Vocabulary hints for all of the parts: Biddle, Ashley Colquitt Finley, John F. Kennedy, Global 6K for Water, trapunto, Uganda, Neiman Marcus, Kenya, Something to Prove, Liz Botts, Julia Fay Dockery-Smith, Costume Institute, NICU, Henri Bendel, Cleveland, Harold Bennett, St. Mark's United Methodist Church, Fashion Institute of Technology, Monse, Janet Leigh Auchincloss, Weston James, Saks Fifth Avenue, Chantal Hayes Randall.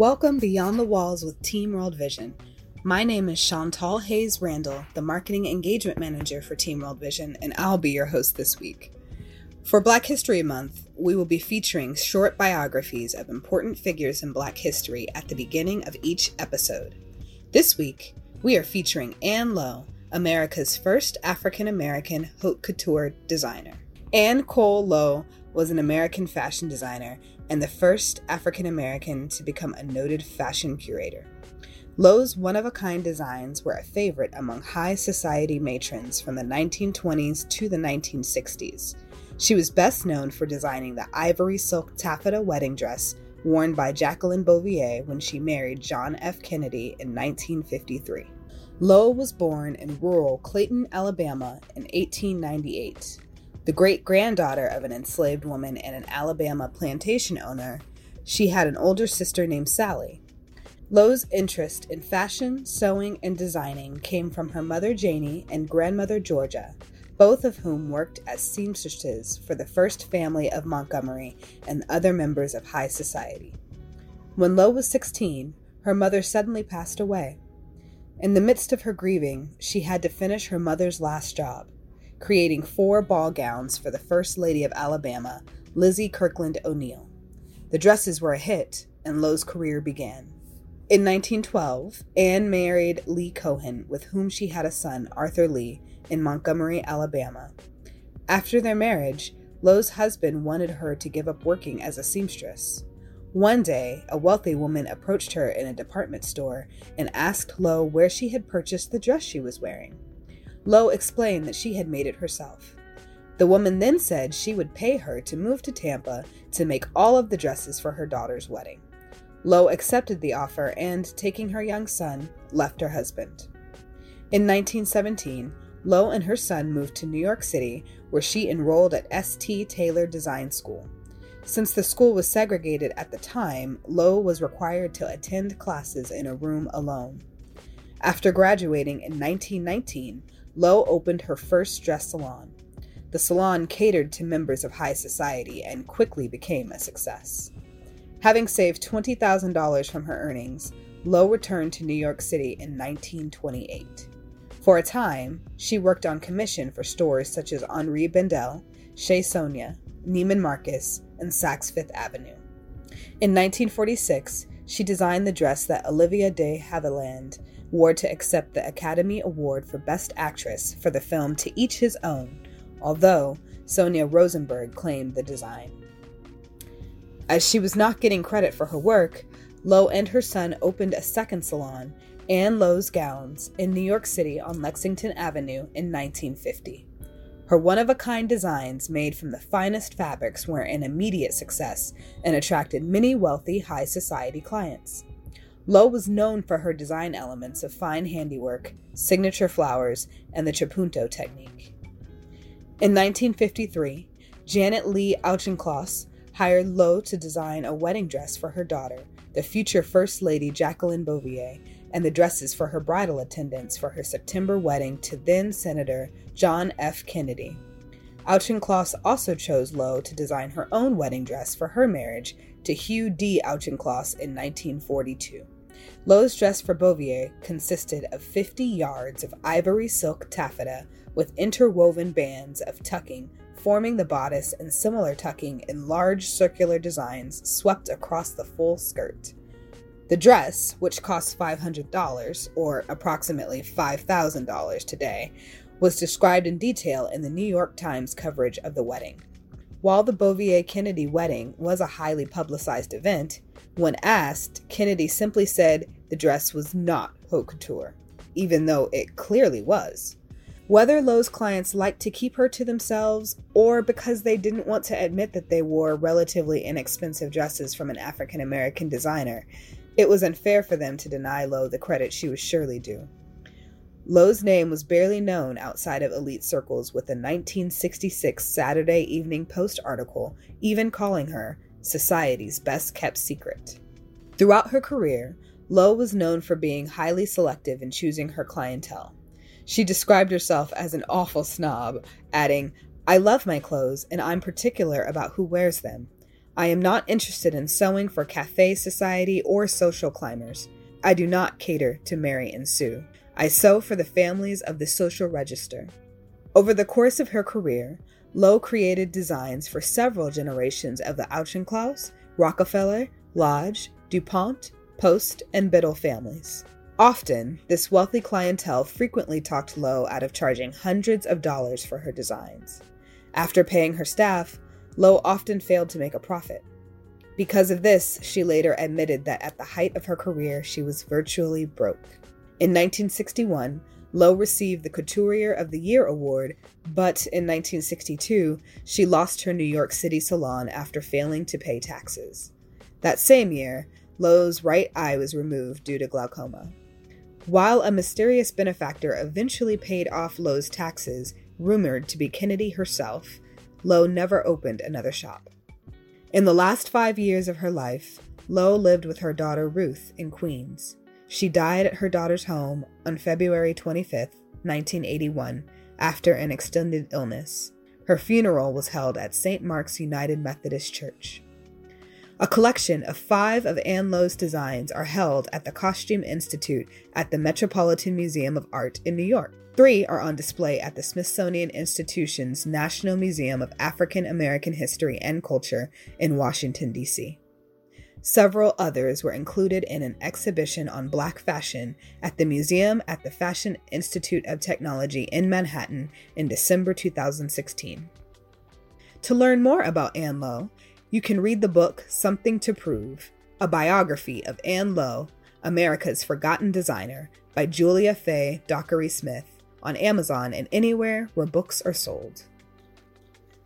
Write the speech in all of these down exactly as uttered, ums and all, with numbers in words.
Welcome Beyond the Walls with Team World Vision. My name is Chantal Hayes Randall, the Marketing Engagement Manager for Team World Vision, and I'll be your host this week. For Black History Month, we will be featuring short biographies of important figures in Black history at the beginning of each episode. This week, we are featuring Anne Lowe, America's first African-American haute couture designer. Anne Cole Lowe was an American fashion designer and the first African-American to become a noted fashion curator. Lowe's one-of-a-kind designs were a favorite among high society matrons from the nineteen twenties to the nineteen sixties. She was best known for designing the ivory silk taffeta wedding dress worn by Jacqueline Bouvier when she married John F. Kennedy in nineteen fifty-three. Lowe was born in rural Clayton, Alabama in eighteen ninety-eight. The great-granddaughter of an enslaved woman and an Alabama plantation owner, she had an older sister named Sally. Lowe's interest in fashion, sewing, and designing came from her mother Janie and grandmother Georgia, both of whom worked as seamstresses for the first family of Montgomery and other members of high society. When Lowe was sixteen, her mother suddenly passed away. In the midst of her grieving, she had to finish her mother's last job, creating four ball gowns for the First Lady of Alabama, Lizzie Kirkland O'Neill. The dresses were a hit, and Lowe's career began. In nineteen twelve, Anne married Lee Cohen, with whom she had a son, Arthur Lee, in Montgomery, Alabama. After their marriage, Lowe's husband wanted her to give up working as a seamstress. One day, a wealthy woman approached her in a department store and asked Lowe where she had purchased the dress she was wearing. Lowe explained that she had made it herself. The woman then said she would pay her to move to Tampa to make all of the dresses for her daughter's wedding. Lowe accepted the offer and, taking her young son, left her husband. In nineteen seventeen, Lowe and her son moved to New York City, where she enrolled at S T Taylor Design School. Since the school was segregated at the time, Lowe was required to attend classes in a room alone. After graduating in nineteen nineteen, Lowe opened her first dress salon. The salon catered to members of high society and quickly became a success. Having saved twenty thousand dollars from her earnings, Lowe returned to New York City in nineteen twenty-eight. For a time, she worked on commission for stores such as Henri Bendel, Chez Sonia, Neiman Marcus, and Saks Fifth Avenue. In nineteen forty-six, she designed the dress that Olivia de Havilland Ward to accept the Academy Award for Best Actress for the film To Each His Own, although Sonia Rosenberg claimed the design. As she was not getting credit for her work, Lowe and her son opened a second salon, Anne Lowe's Gowns, in New York City on Lexington Avenue in nineteen fifty. Her one-of-a-kind designs made from the finest fabrics were an immediate success and attracted many wealthy high society clients. Lowe was known for her design elements of fine handiwork, signature flowers, and the trapunto technique. In nineteen fifty-three, Janet Leigh Auchincloss hired Lowe to design a wedding dress for her daughter, the future First Lady Jacqueline Bouvier, and the dresses for her bridal attendants for her September wedding to then-Senator John F. Kennedy. Auchincloss also chose Lowe to design her own wedding dress for her marriage to Hugh D. Auchincloss in nineteen forty-two. Lowe's dress for Bouvier consisted of fifty yards of ivory silk taffeta with interwoven bands of tucking forming the bodice and similar tucking in large circular designs swept across the full skirt. The dress, which cost five hundred dollars, or approximately five thousand dollars today, was described in detail in the New York Times coverage of the wedding. While the Bouvier-Kennedy wedding was a highly publicized event, when asked, Kennedy simply said the dress was not haute couture, even though it clearly was. Whether Lowe's clients liked to keep her to themselves or because they didn't want to admit that they wore relatively inexpensive dresses from an African-American designer, it was unfair for them to deny Lowe the credit she was surely due. Lowe's name was barely known outside of elite circles, with a nineteen sixty-six Saturday Evening Post article even calling her society's best-kept secret. Throughout her career, Lowe was known for being highly selective in choosing her clientele. She described herself as an awful snob, adding, "I love my clothes, and I'm particular about who wears them. I am not interested in sewing for cafe society or social climbers. I do not cater to Mary and Sue. I sew for the families of the social register. Over the course of her career, Lowe created designs for several generations of the Auchincloss, Rockefeller, Lodge, DuPont, Post, and Biddle families. Often, this wealthy clientele frequently talked Lowe out of charging hundreds of dollars for her designs. After paying her staff, Lowe often failed to make a profit. Because of this, she later admitted that at the height of her career, she was virtually broke. In nineteen sixty-one, Lowe received the Couturier of the Year Award, but in nineteen sixty-two, she lost her New York City salon after failing to pay taxes. That same year, Lowe's right eye was removed due to glaucoma. While a mysterious benefactor eventually paid off Lowe's taxes, rumored to be Kennedy herself, Lowe never opened another shop. In the last five years of her life, Lowe lived with her daughter Ruth in Queens. She died at her daughter's home on February twenty-fifth, nineteen eighty-one, after an extended illness. Her funeral was held at Saint Mark's United Methodist Church. A collection of five of Anne Lowe's designs are held at the Costume Institute at the Metropolitan Museum of Art in New York. Three are on display at the Smithsonian Institution's National Museum of African American History and Culture in Washington, D C Several others were included in an exhibition on Black fashion at the museum at the Fashion Institute of Technology in Manhattan in December two thousand sixteen. To learn more about Anne Lowe, you can read the book Something to Prove, a biography of Anne Lowe, America's Forgotten Designer, by Julia Fay Dockery-Smith, on Amazon and anywhere where books are sold.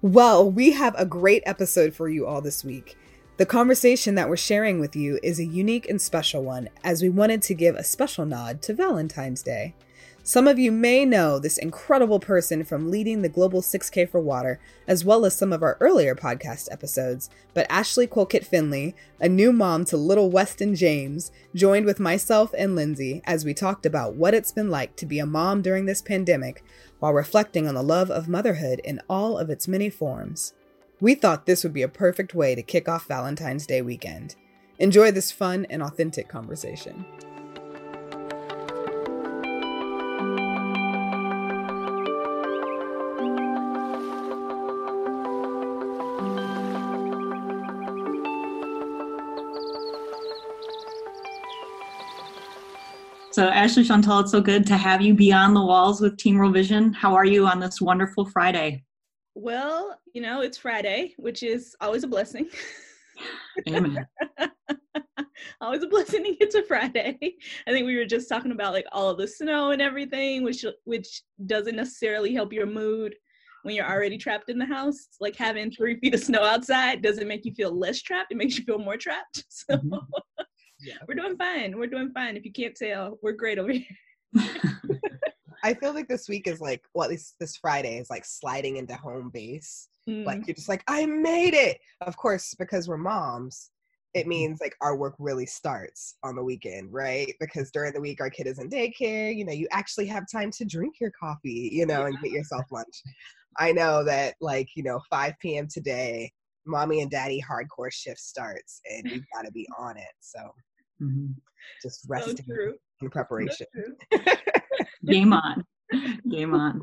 Well, we have a great episode for you all this week. The conversation that we're sharing with you is a unique and special one, as we wanted to give a special nod to Valentine's Day. Some of you may know this incredible person from leading the Global six K for Water, as well as some of our earlier podcast episodes, but Ashley Colquitt Finley, a new mom to little Weston James, joined with myself and Lindsay as we talked about what it's been like to be a mom during this pandemic, while reflecting on the love of motherhood in all of its many forms. We thought this would be a perfect way to kick off Valentine's Day weekend. Enjoy this fun and authentic conversation. So Ashley, Chantal, it's so good to have you beyond the walls with Team World Vision. How are you on this wonderful Friday? Well, you know, it's Friday, which is always a blessing. Amen. Always a blessing to get to Friday. I think we were just talking about like all of the snow and everything, which which doesn't necessarily help your mood when you're already trapped in the house. Like having three feet of snow outside doesn't make you feel less trapped. It makes you feel more trapped. So mm-hmm. yeah. we're doing fine. We're doing fine. If you can't tell, we're great over here. I feel like this week is like, well, at least this Friday is like sliding into home base. Mm. Like you're just like, I made it. Of course, because we're moms, it means like our work really starts on the weekend, right? Because during the week, our kid is in daycare. You know, you actually have time to drink your coffee, you know, yeah. and get yourself lunch. I know that like, you know, five p.m. today, mommy and daddy hardcore shift starts and you've got to be on it. So mm-hmm. just resting so in preparation. So Game on. Game on.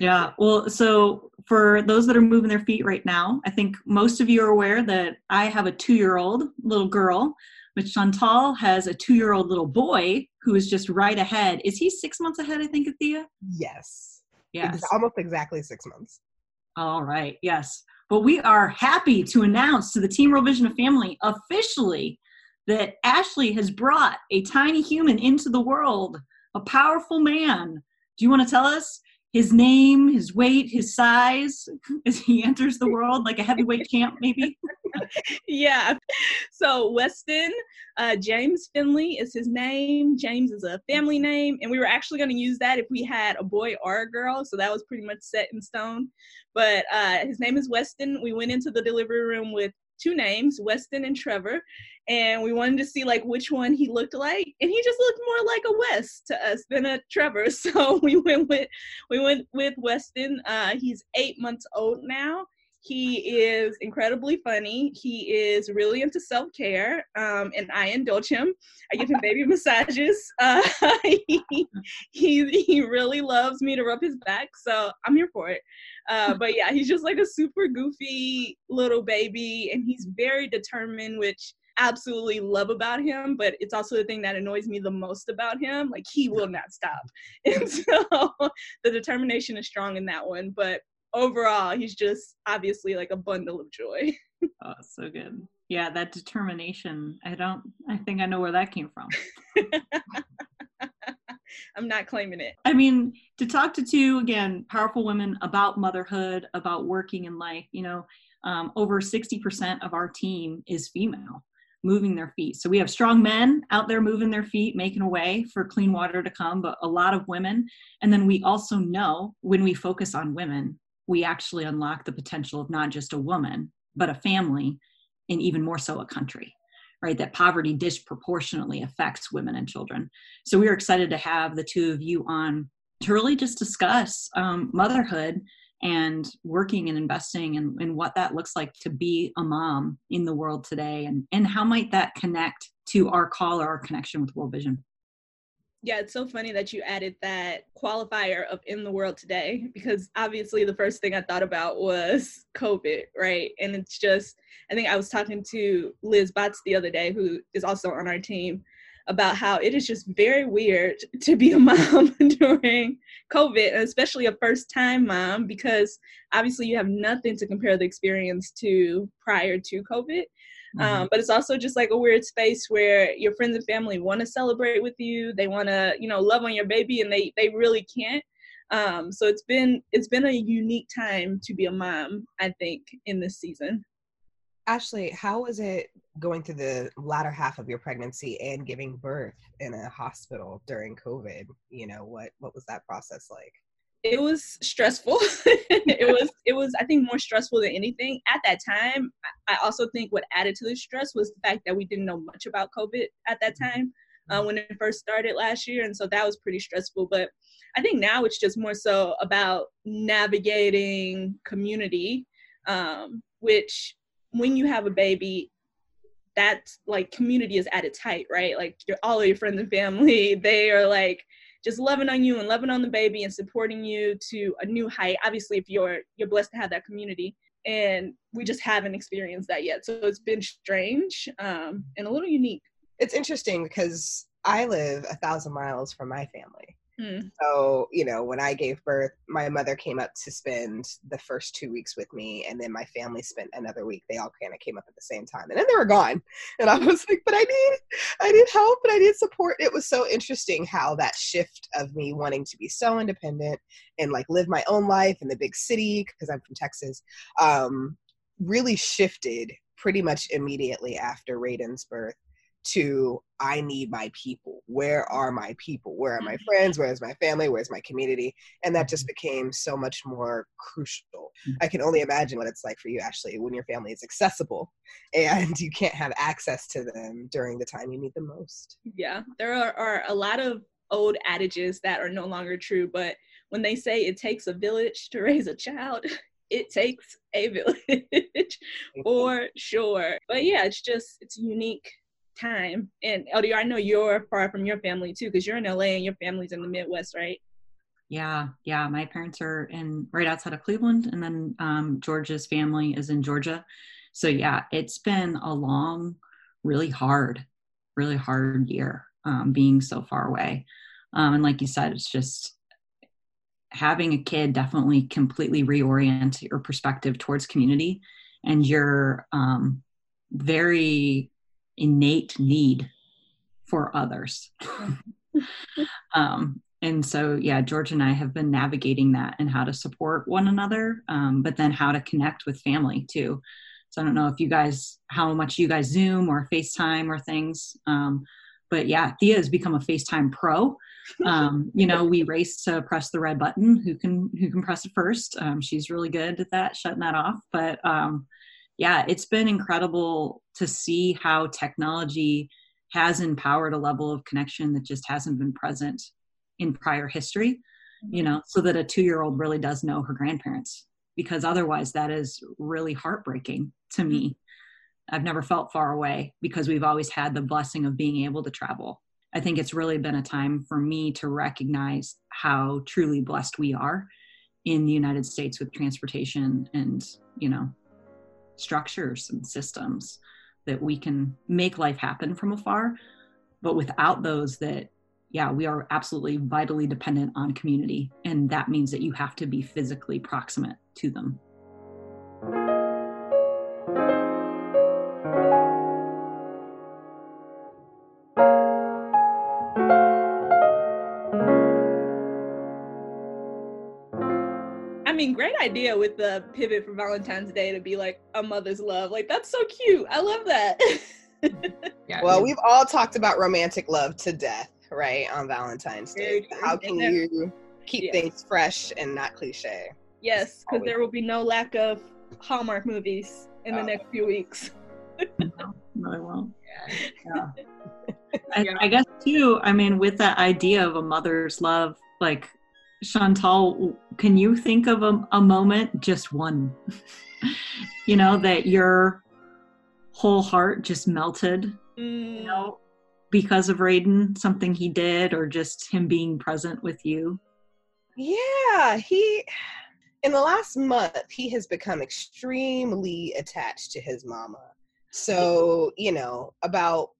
Yeah. Well, so for those that are moving their feet right now, I think most of you are aware that I have a two-year-old little girl, which Chantal has a two-year-old little boy who is just right ahead. Is he six months ahead, I think, of Thea? Yes. Yes. It's almost exactly six months. All right. Yes. But we are happy to announce to the Team World Vision family officially that Ashley has brought a tiny human into the world. A powerful man. Do you want to tell us his name, his weight, his size as he enters the world like a heavyweight champ, maybe? Yeah. So Weston uh, James Finley is his name. James is a family name, and we were actually going to use that if we had a boy or a girl. So that was pretty much set in stone. But uh, his name is Weston. We went into the delivery room with two names, Weston and Trevor, and we wanted to see like which one he looked like, and he just looked more like a West to us than a Trevor, so we went with we went with Weston. Uh he's eight months old now. He is incredibly funny. He is really into self-care, um, and I indulge him. I give him baby massages. Uh, he, he he really loves me to rub his back, so I'm here for it. Uh, but yeah, he's just like a super goofy little baby, and he's very determined, which I absolutely love about him. But it's also the thing that annoys me the most about him. Like, he will not stop. And so the determination is strong in that one. But overall, he's just obviously like a bundle of joy. Oh, so good. Yeah, that determination. I don't, I think I know where that came from. I'm not claiming it. I mean, to talk to two, again, powerful women about motherhood, about working in life, you know, um, over sixty percent of our team is female, moving their feet. So we have strong men out there moving their feet, making a way for clean water to come, but a lot of women. And then we also know when we focus on women, we actually unlock the potential of not just a woman, but a family, and even more so a country, right? That poverty disproportionately affects women and children. So we are excited to have the two of you on to really just discuss um, motherhood and working and investing and, and what that looks like to be a mom in the world today, and, and how might that connect to our call or our connection with World Vision. Yeah, it's so funny that you added that qualifier of in the world today, because obviously the first thing I thought about was COVID, right? And it's just, I think I was talking to Liz Botts the other day, who is also on our team, about how it is just very weird to be a mom during COVID, and especially a first-time mom, because obviously you have nothing to compare the experience to prior to COVID. Mm-hmm. Um, but it's also just like a weird space where your friends and family want to celebrate with you. They want to, you know, love on your baby, and they, they really can't. Um, so it's been, it's been a unique time to be a mom, I think, in this season. Ashley, how was it going through the latter half of your pregnancy and giving birth in a hospital during COVID? You know, what, what was that process like? It was stressful. it was, it was, I think, more stressful than anything. At that time, I also think what added to the stress was the fact that we didn't know much about COVID at that time uh, when it first started last year. And so that was pretty stressful. But I think now it's just more so about navigating community, um, which when you have a baby, that's like community is at its height, right? Like your, all of your friends and family, they are like, just loving on you and loving on the baby and supporting you to a new height. Obviously, if you're you're blessed to have that community, and we just haven't experienced that yet. So it's been strange um, and a little unique. It's interesting because I live a thousand miles from my family. Mm. So, you know, when I gave birth, my mother came up to spend the first two weeks with me, and then my family spent another week. They all kind of came up at the same time, and then they were gone. And I was like, but I need, I need help, and I need support. It was so interesting how that shift of me wanting to be so independent and like live my own life in the big city, because I'm from Texas, um, really shifted pretty much immediately after Raiden's birth to I need my people. Where are my people? Where are my friends? Where's my family? Where's my community? And that just became so much more crucial. I can only imagine what it's like for you, Ashley, when your family is accessible and you can't have access to them during the time you need them most. Yeah, there are, are a lot of old adages that are no longer true, but when they say it takes a village to raise a child, it takes a village for sure. But yeah, it's just, it's unique time. And L D R, I know you're far from your family too, because you're in L A and your family's in the Midwest, right? Yeah, yeah. My parents are in right outside of Cleveland, and then um, Georgia's family is in Georgia. So yeah, it's been a long, really hard, really hard year um, being so far away. Um, and like you said, it's just having a kid definitely completely reorient your perspective towards community and your um, very innate need for others. um, and so, yeah, George and I have been navigating that and how to support one another, um, but then how to connect with family too. So I don't know if you guys, how much you guys Zoom or FaceTime or things. Um, but yeah, Thea has become a FaceTime pro. Um, you know, we race to press the red button, who can, who can press it first. Um, she's really good at that, shutting that off. But, um, yeah, it's been incredible to see how technology has empowered a level of connection that just hasn't been present in prior history, you know, so that a two-year-old really does know her grandparents, because otherwise that is really heartbreaking to me. I've never felt far away because we've always had the blessing of being able to travel. I think it's really been a time for me to recognize how truly blessed we are in the United States with transportation and, you know, structures and systems that we can make life happen from afar. But without those, that, yeah, we are absolutely vitally dependent on community. And that means that you have to be physically proximate to them. I mean, great idea with the pivot for Valentine's Day to be like a mother's love. Like, that's so cute. I love that. Yeah, well, yeah. We've all talked about romantic love to death, right, on Valentine's Day. How can there, you keep yeah. things fresh and not cliche? Yes, because there will be no lack of Hallmark movies in oh. the next few weeks. No, no, I won't. Yeah. Yeah. I, I guess, too, I mean, with that idea of a mother's love, like, Chantal, can you think of a, a moment, just one, you know, that your whole heart just melted, mm. you know, because of Raiden, something he did, or just him being present with you? Yeah, he, in the last month, he has become extremely attached to his mama. So, you know, about,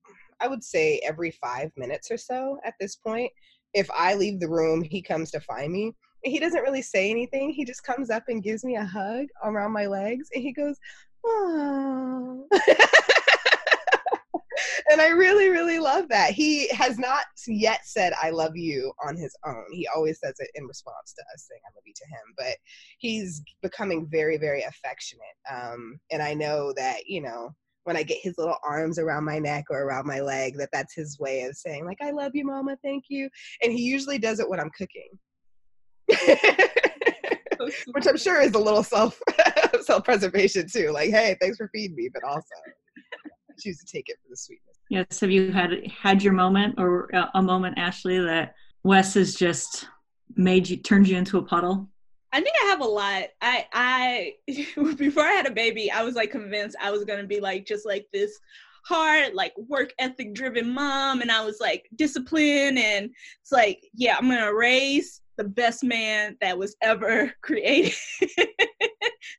I would say every five minutes or so at this point, if I leave the room, he comes to find me. And he doesn't really say anything. He just comes up and gives me a hug around my legs. And he goes, "Aww." And I really, really love that. He has not yet said, "I love you" on his own. He always says it in response to us saying, "I love you" to him. But he's becoming very, very affectionate. Um, and I know that, you know, when I get his little arms around my neck or around my leg, that that's his way of saying, like, "I love you, mama, thank you." And he usually does it when I'm cooking, which I'm sure is a little self self-preservation too. Like, "Hey, thanks for feeding me," but also I choose to take it for the sweetness. Yes, have you had had your moment or a moment, Ashley, that Wes has just made you, turned you into a puddle? I think I have a lot. I, I, before I had a baby, I was like convinced I was going to be like, just like this hard, like work ethic driven mom. And I was like disciplined, and it's like, yeah, I'm going to raise the best man that was ever created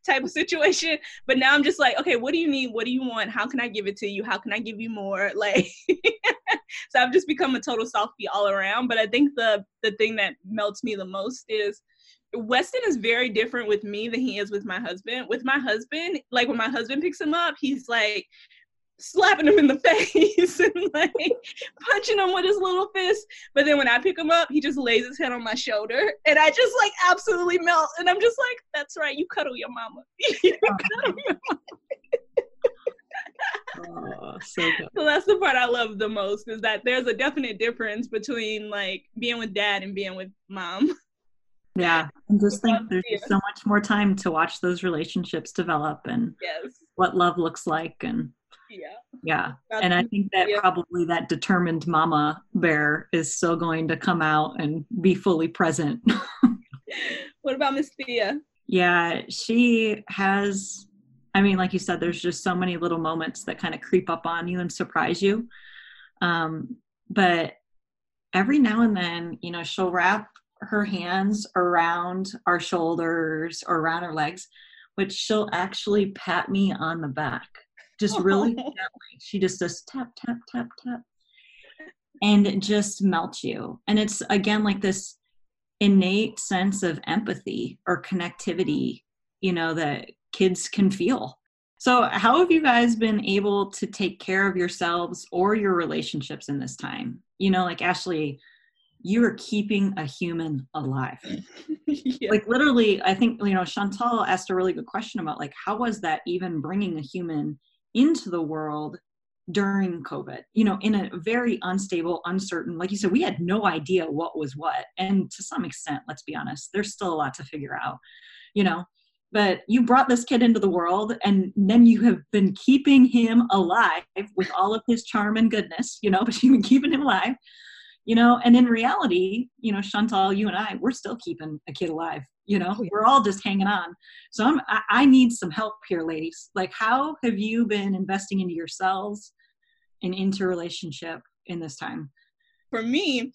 type of situation. But now I'm just like, okay, what do you need? What do you want? How can I give it to you? How can I give you more? Like, so I've just become a total softie all around. But I think the, the thing that melts me the most is, Weston is very different with me than he is with my husband. With my husband, like when my husband picks him up, he's like slapping him in the face and like punching him with his little fist. But then when I pick him up, he just lays his head on my shoulder and I just like absolutely melt. And I'm just like, that's right, you cuddle your mama. You cuddle your mama. Oh, so good. So that's the part I love the most, is that there's a definite difference between like being with dad and being with mom. Yeah, and just think there's so much more time to watch those relationships develop and yes. what love looks like. And yeah, yeah. And I think that yeah. probably that determined mama bear is still going to come out and be fully present. What about Miss Thea? Yeah, she has, I mean, like you said, there's just so many little moments that kind of creep up on you and surprise you. Um, but every now and then, you know, she'll wrap her hands around our shoulders or around her legs, but she'll actually pat me on the back, just really gently. She just does tap, tap, tap, tap, and it just melts you. And it's, again, like this innate sense of empathy or connectivity, you know, that kids can feel. So how have you guys been able to take care of yourselves or your relationships in this time? You know, like Ashley, you are keeping a human alive. Yeah. Like literally, I think, you know, Chantal asked a really good question about like, how was that even bringing a human into the world during COVID, you know, in a very unstable, uncertain, like you said, we had no idea what was what. And to some extent, let's be honest, there's still a lot to figure out, you know, but you brought this kid into the world and then you have been keeping him alive with all of his charm and goodness, you know, but you've been keeping him alive. You know, and in reality, you know, Chantal, you and I, we're still keeping a kid alive, you know, we're all just hanging on. So I'm, I, I need some help here, ladies. Like, how have you been investing into yourselves and into relationship in this time? For me,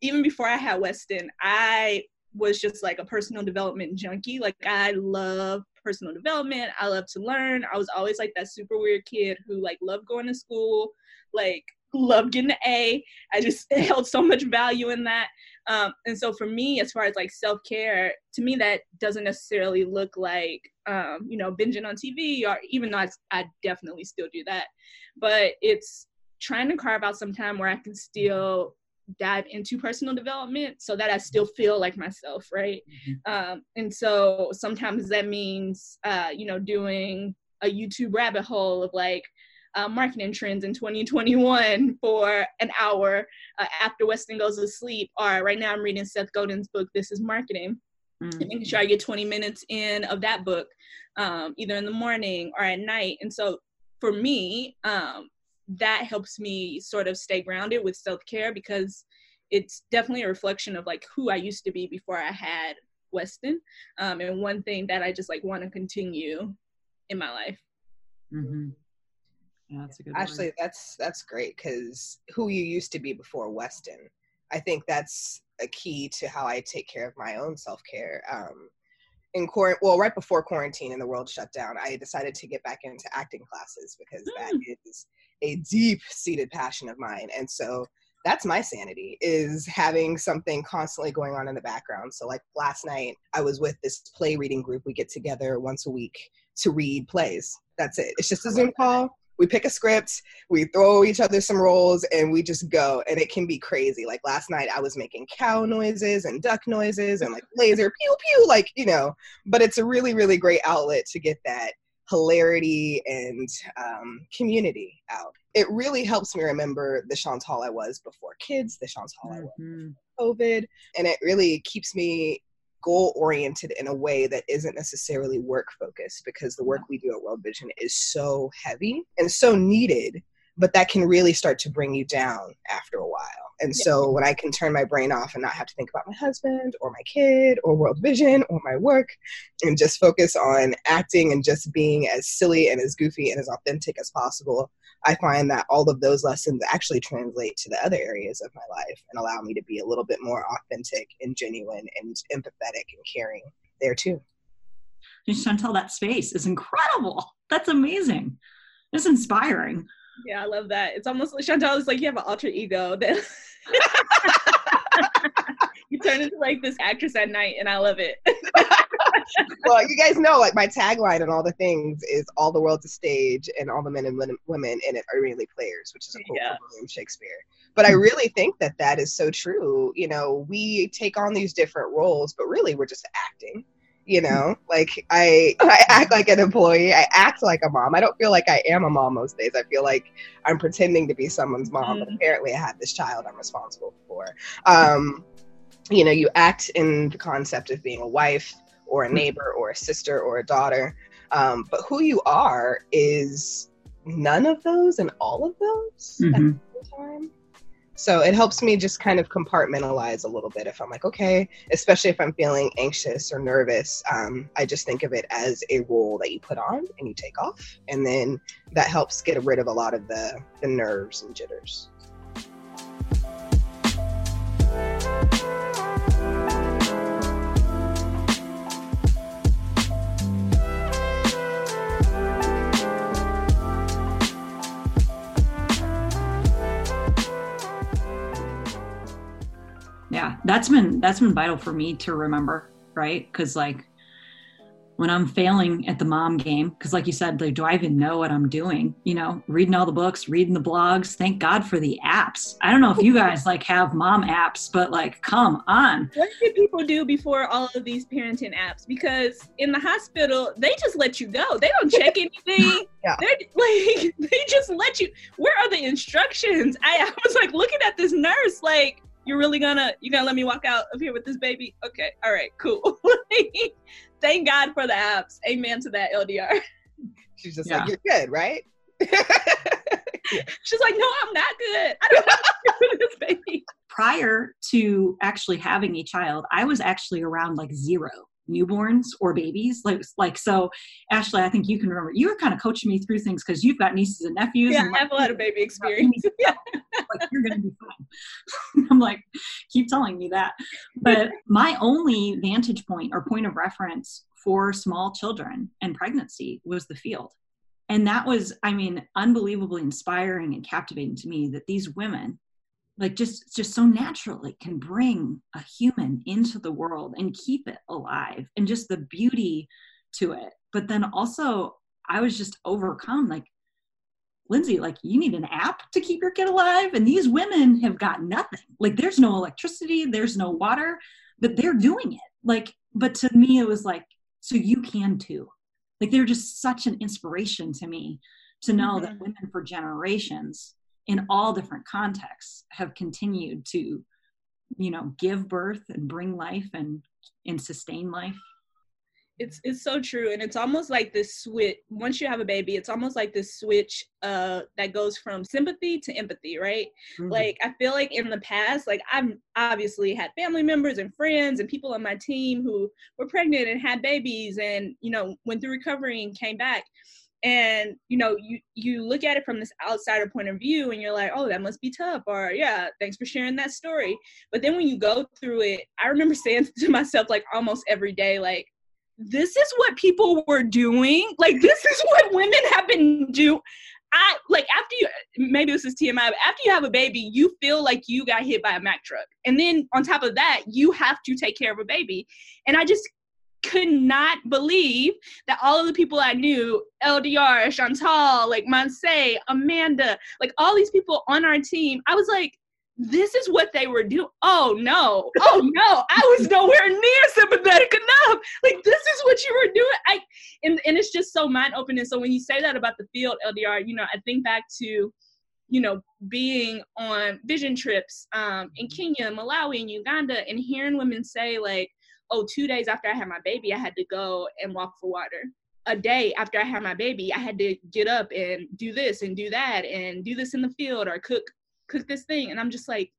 even before I had Weston, I was just like a personal development junkie. Like, I love personal development. I love to learn. I was always like that super weird kid who like loved going to school, like loved getting an A. I just held so much value in that. Um, and so for me, as far as like self-care, to me, that doesn't necessarily look like, um, you know, binging on T V, or even though I, I definitely still do that, but it's trying to carve out some time where I can still dive into personal development so that I still feel like myself, right? Mm-hmm. Um, and so sometimes that means, uh, you know, doing a YouTube rabbit hole of like uh, marketing trends in twenty twenty-one for an hour uh, after Weston goes to sleep. Or right now I'm reading Seth Godin's book, This Is Marketing. Mm-hmm. And making sure I get twenty minutes in of that book, um, either in the morning or at night. And so for me, um, that helps me sort of stay grounded with self-care, because it's definitely a reflection of like who I used to be before I had Weston. Um, and one thing that I just like want to continue in my life. Mm-hmm. Yeah, that's a good Actually, word. that's, that's great. 'Cause who you used to be before Weston, I think that's a key to how I take care of my own self-care. Um, In quarant- well, right before quarantine and the world shut down, I decided to get back into acting classes, because that is a deep-seated passion of mine. And so that's my sanity, is having something constantly going on in the background. So like last night, I was with this play reading group. We get together once a week to read plays. That's it. It's just a Zoom call. We pick a script, we throw each other some roles, and we just go. And it can be crazy. Like last night I was making cow noises and duck noises and like laser pew pew, like, you know, but it's a really, really great outlet to get that hilarity and um, community out. It really helps me remember the Chantal I was before kids, the Chantal mm-hmm. I was before COVID. And it really keeps me goal-oriented in a way that isn't necessarily work-focused, because the work we do at World Vision is so heavy and so needed, but that can really start to bring you down after a while. And yeah. so when I can turn my brain off and not have to think about my husband or my kid or World Vision or my work, and just focus on acting and just being as silly and as goofy and as authentic as possible, I find that all of those lessons actually translate to the other areas of my life and allow me to be a little bit more authentic and genuine and empathetic and caring there too. Chantal, that space is incredible. That's amazing. It's inspiring. Yeah, I love that. It's almost like Chantal is like, you have an alter ego that you turn into like this actress at night, and I love it. Well, you guys know, like, my tagline and all the things is all the world's a stage and all the men and women in it are really players, which is a quote yeah. from William Shakespeare. But I really think that that is so true. You know, we take on these different roles, but really we're just acting. You know, like I, I act like an employee. I act like a mom. I don't feel like I am a mom most days. I feel like I'm pretending to be someone's mom, but apparently I have this child I'm responsible for. Um, you know, you act in the concept of being a wife or a neighbor or a sister or a daughter. Um, but who you are is none of those and all of those mm-hmm. at the same time. So it helps me just kind of compartmentalize a little bit if I'm like, okay, especially if I'm feeling anxious or nervous, um, I just think of it as a role that you put on and you take off. And then that helps get rid of a lot of the, the nerves and jitters. Yeah, that's been that's been vital for me to remember, right? Because like when I'm failing at the mom game, because like you said, like, do I even know what I'm doing? You know, reading all the books, reading the blogs. Thank God for the apps. I don't know if you guys like have mom apps, but like, come on. What did people do before all of these parenting apps? Because in the hospital, they just let you go. They don't check anything. Yeah. They're like, they just let you. Where are the instructions? I, I was like looking at this nurse, like, You're really gonna, you're gonna let me walk out of here with this baby? Okay, all right, cool. Thank God for the apps. Amen to that, L D R. She's just yeah. like, you're good, right? yeah. She's like, no, I'm not good. I don't know this baby. Prior to actually having a child, I was actually around like zero. newborns or babies. Like, like, so Ashley, I think you can remember, you were kind of coaching me through things because you've got nieces and nephews. Yeah, and I have like, a lot of baby experience. Yeah. Like, you're going to be fine. I'm like, keep telling me that. But my only vantage point or point of reference for small children and pregnancy was the field. And that was, I mean, unbelievably inspiring and captivating to me that these women, like just, just so naturally can bring a human into the world and keep it alive and just the beauty to it. But then also I was just overcome, like, Lindsay, like you need an app to keep your kid alive. And these women have got nothing. Like there's no electricity, there's no water, but they're doing it. Like, but to me, it was like, so you can too. Like they're just such an inspiration to me to know mm-hmm. that women for generations in all different contexts have continued to, you know, give birth and bring life and, and sustain life. It's it's so true. And it's almost like this switch. Once you have a baby, it's almost like this switch uh, that goes from sympathy to empathy, right? Mm-hmm. Like, I feel like in the past, like I've obviously had family members and friends and people on my team who were pregnant and had babies and, you know, went through recovery and came back. And, you know, you, you look at it from this outsider point of view and you're like, oh, that must be tough. Or, yeah, thanks for sharing that story. But then when you go through it, I remember saying to myself, like almost every day, like, this is what people were doing. Like, this is what women have been doing. I like after you, maybe this is T M I, but after you have a baby, you feel like you got hit by a Mack truck. And then on top of that, you have to take care of a baby. And I just could not believe that all of the people I knew, L D R, Chantal, like Monse, Amanda, like all these people on our team, I was like, this is what they were doing. Oh no. Oh no. I was nowhere near sympathetic enough. Like, this is what you were doing. I, and, and it's just so mind opening. So when you say that about the field, L D R, you know, I think back to, you know, being on vision trips um, in Kenya, Malawi, and Uganda, and hearing women say like, oh, two days after I had my baby, I had to go and walk for water. A day after I had my baby, I had to get up and do this and do that and do this in the field or cook cook this thing. And I'm just like,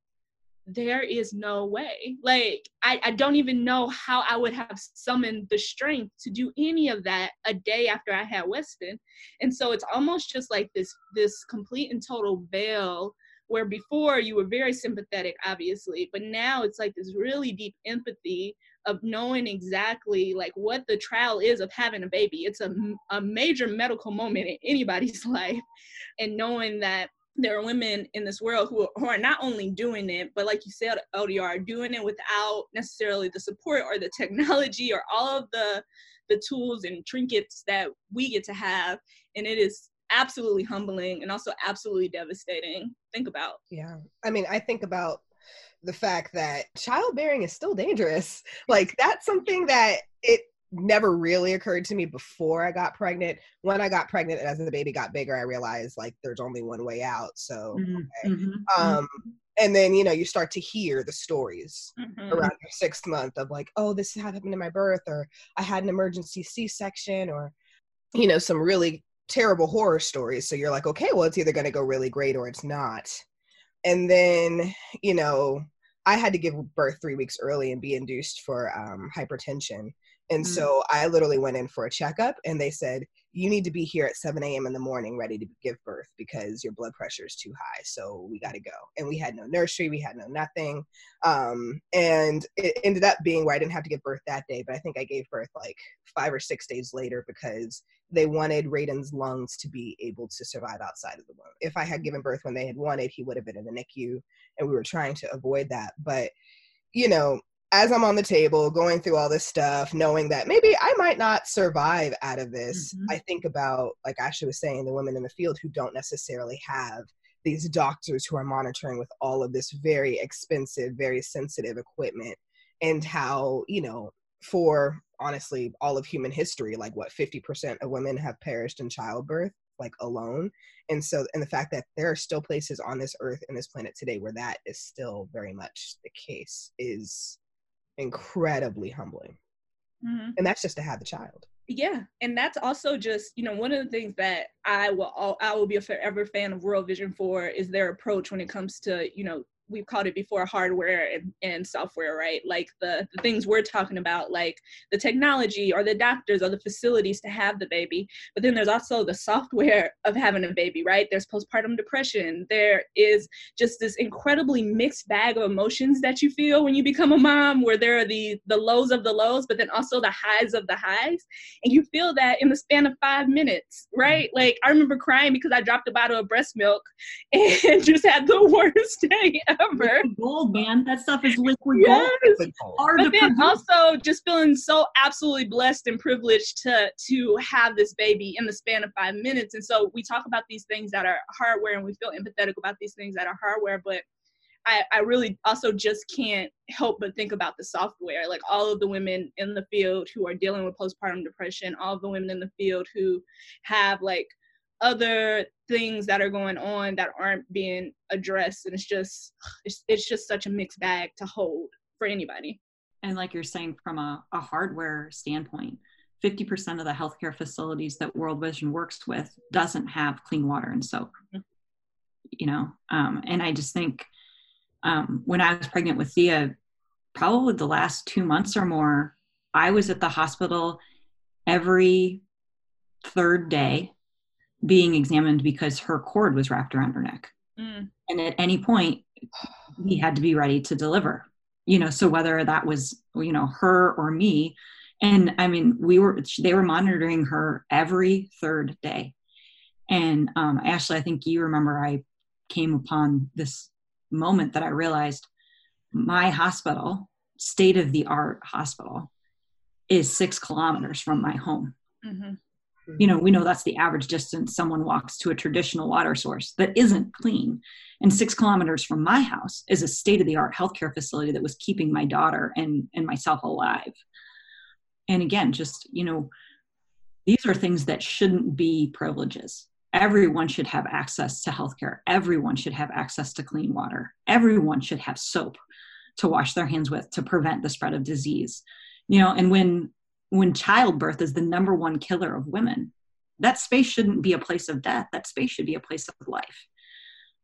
there is no way. Like, I, I don't even know how I would have summoned the strength to do any of that a day after I had Weston. And so it's almost just like this, this complete and total veil where before you were very sympathetic, obviously, but now it's like this really deep empathy of knowing exactly like what the trial is of having a baby. It's a, a major medical moment in anybody's life. And knowing that there are women in this world who are, who are not only doing it, but like you said, L D R, doing it without necessarily the support or the technology or all of the the tools and trinkets that we get to have. And it is absolutely humbling and also absolutely devastating. Think about. Yeah. I mean, I think about the fact that childbearing is still dangerous. Like, that's something that it never really occurred to me before I got pregnant. When I got pregnant and as the baby got bigger, I realized like there's only one way out. So, mm-hmm, okay. Mm-hmm, um, and then, you know, you start to hear the stories mm-hmm. around your sixth month of like, oh, this happened in my birth, or I had an emergency C-section, or, you know, some really terrible horror stories. So you're like, okay, well, it's either going to go really great or it's not. And then, you know, I had to give birth three weeks early and be induced for um, hypertension. And mm-hmm. so I literally went in for a checkup and they said, you need to be here at seven a.m. in the morning ready to give birth because your blood pressure is too high. So we got to go. And we had no nursery. We had no nothing. Um, and it ended up being where I didn't have to give birth that day. But I think I gave birth like five or six days later because they wanted Raiden's lungs to be able to survive outside of the womb. If I had given birth when they had wanted, he would have been in the N I C U. And we were trying to avoid that. But, you know, as I'm on the table, going through all this stuff, knowing that maybe I might not survive out of this, mm-hmm. I think about, like Ashley was saying, the women in the field who don't necessarily have these doctors who are monitoring with all of this very expensive, very sensitive equipment, and how, you know, for honestly, all of human history, like what, fifty percent of women have perished in childbirth, like alone. And so, and the fact that there are still places on this earth and this planet today where that is still very much the case is incredibly humbling. Mm-hmm. And that's just to have the child. Yeah. And that's also just, you know, one of the things that I will, I will be a forever fan of World Vision for is their approach when it comes to, you know, we've called it before, hardware and, and software, right? Like the, the things we're talking about, like the technology or the doctors or the facilities to have the baby. But then there's also the software of having a baby, right? There's postpartum depression. There is just this incredibly mixed bag of emotions that you feel when you become a mom, where there are the, the lows of the lows, but then also the highs of the highs. And you feel that in the span of five minutes, right? Like I remember crying because I dropped a bottle of breast milk and just had the worst day ever. Gold, man. That stuff is liquid yes. gold. But then also just feeling so absolutely blessed and privileged to to have this baby in the span of five minutes. And so we talk about these things that are hardware, and we feel empathetic about these things that are hardware. But I, I really also just can't help but think about the software. Like all of the women in the field who are dealing with postpartum depression, all of the women in the field who have like other things that are going on that aren't being addressed. And it's just, it's, it's just such a mixed bag to hold for anybody. And like you're saying, from a, a hardware standpoint, fifty percent of the healthcare facilities that World Vision works with doesn't have clean water and soap, mm-hmm. you know? Um, and I just think um, when I was pregnant with Thea, probably the last two months or more, I was at the hospital every third day being examined because her cord was wrapped around her neck. Mm. And at any point we had to be ready to deliver, you know, so whether that was, you know, her or me. And I mean, we were, they were monitoring her every third day. And, um, Ashley, I think you remember, I came upon this moment that I realized my hospital, state of the art hospital, is six kilometers from my home. Mm-hmm. You know, we know that's the average distance someone walks to a traditional water source that isn't clean. And six kilometers from my house is a state-of-the-art healthcare facility that was keeping my daughter and, and myself alive. And again, just, you know, these are things that shouldn't be privileges. Everyone should have access to healthcare. Everyone should have access to clean water. Everyone should have soap to wash their hands with to prevent the spread of disease. You know, and when When childbirth is the number one killer of women, that space shouldn't be a place of death. That space should be a place of life.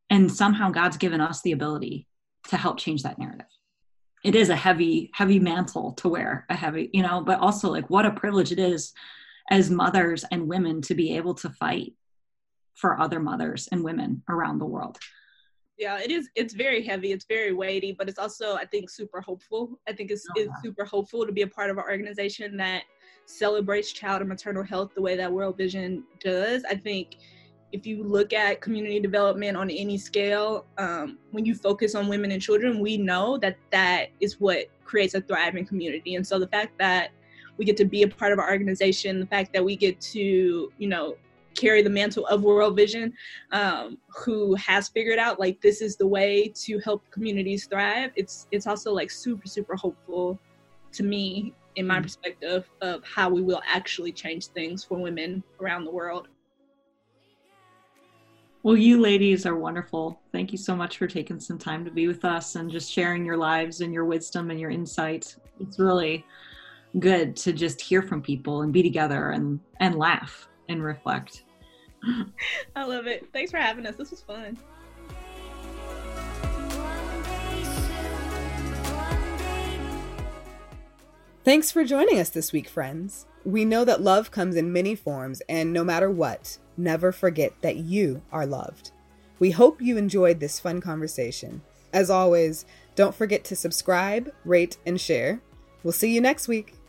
And somehow God's given us the ability to help change that narrative. It is a heavy, heavy mantle to wear, a heavy, you know, but also like what a privilege it is as mothers and women to be able to fight for other mothers and women around the world. Yeah, it is. It's very heavy. It's very weighty, but it's also, I think, super hopeful. I think it's, it's super hopeful to be a part of an organization that celebrates child and maternal health the way that World Vision does. I think if you look at community development on any scale, um, when you focus on women and children, we know that that is what creates a thriving community. And so the fact that we get to be a part of our organization, the fact that we get to, you know, carry the mantle of World Vision, um, who has figured out like this is the way to help communities thrive. It's it's also like super, super hopeful to me in my perspective of how we will actually change things for women around the world. Well, you ladies are wonderful. Thank you so much for taking some time to be with us and just sharing your lives and your wisdom and your insights. It's really good to just hear from people and be together and, and laugh and reflect. I love it. Thanks for having us. This was fun. Thanks for joining us this week, friends. We know that love comes in many forms, and no matter what, never forget that you are loved. We hope you enjoyed this fun conversation. As always, don't forget to subscribe, rate, and share. We'll see you next week.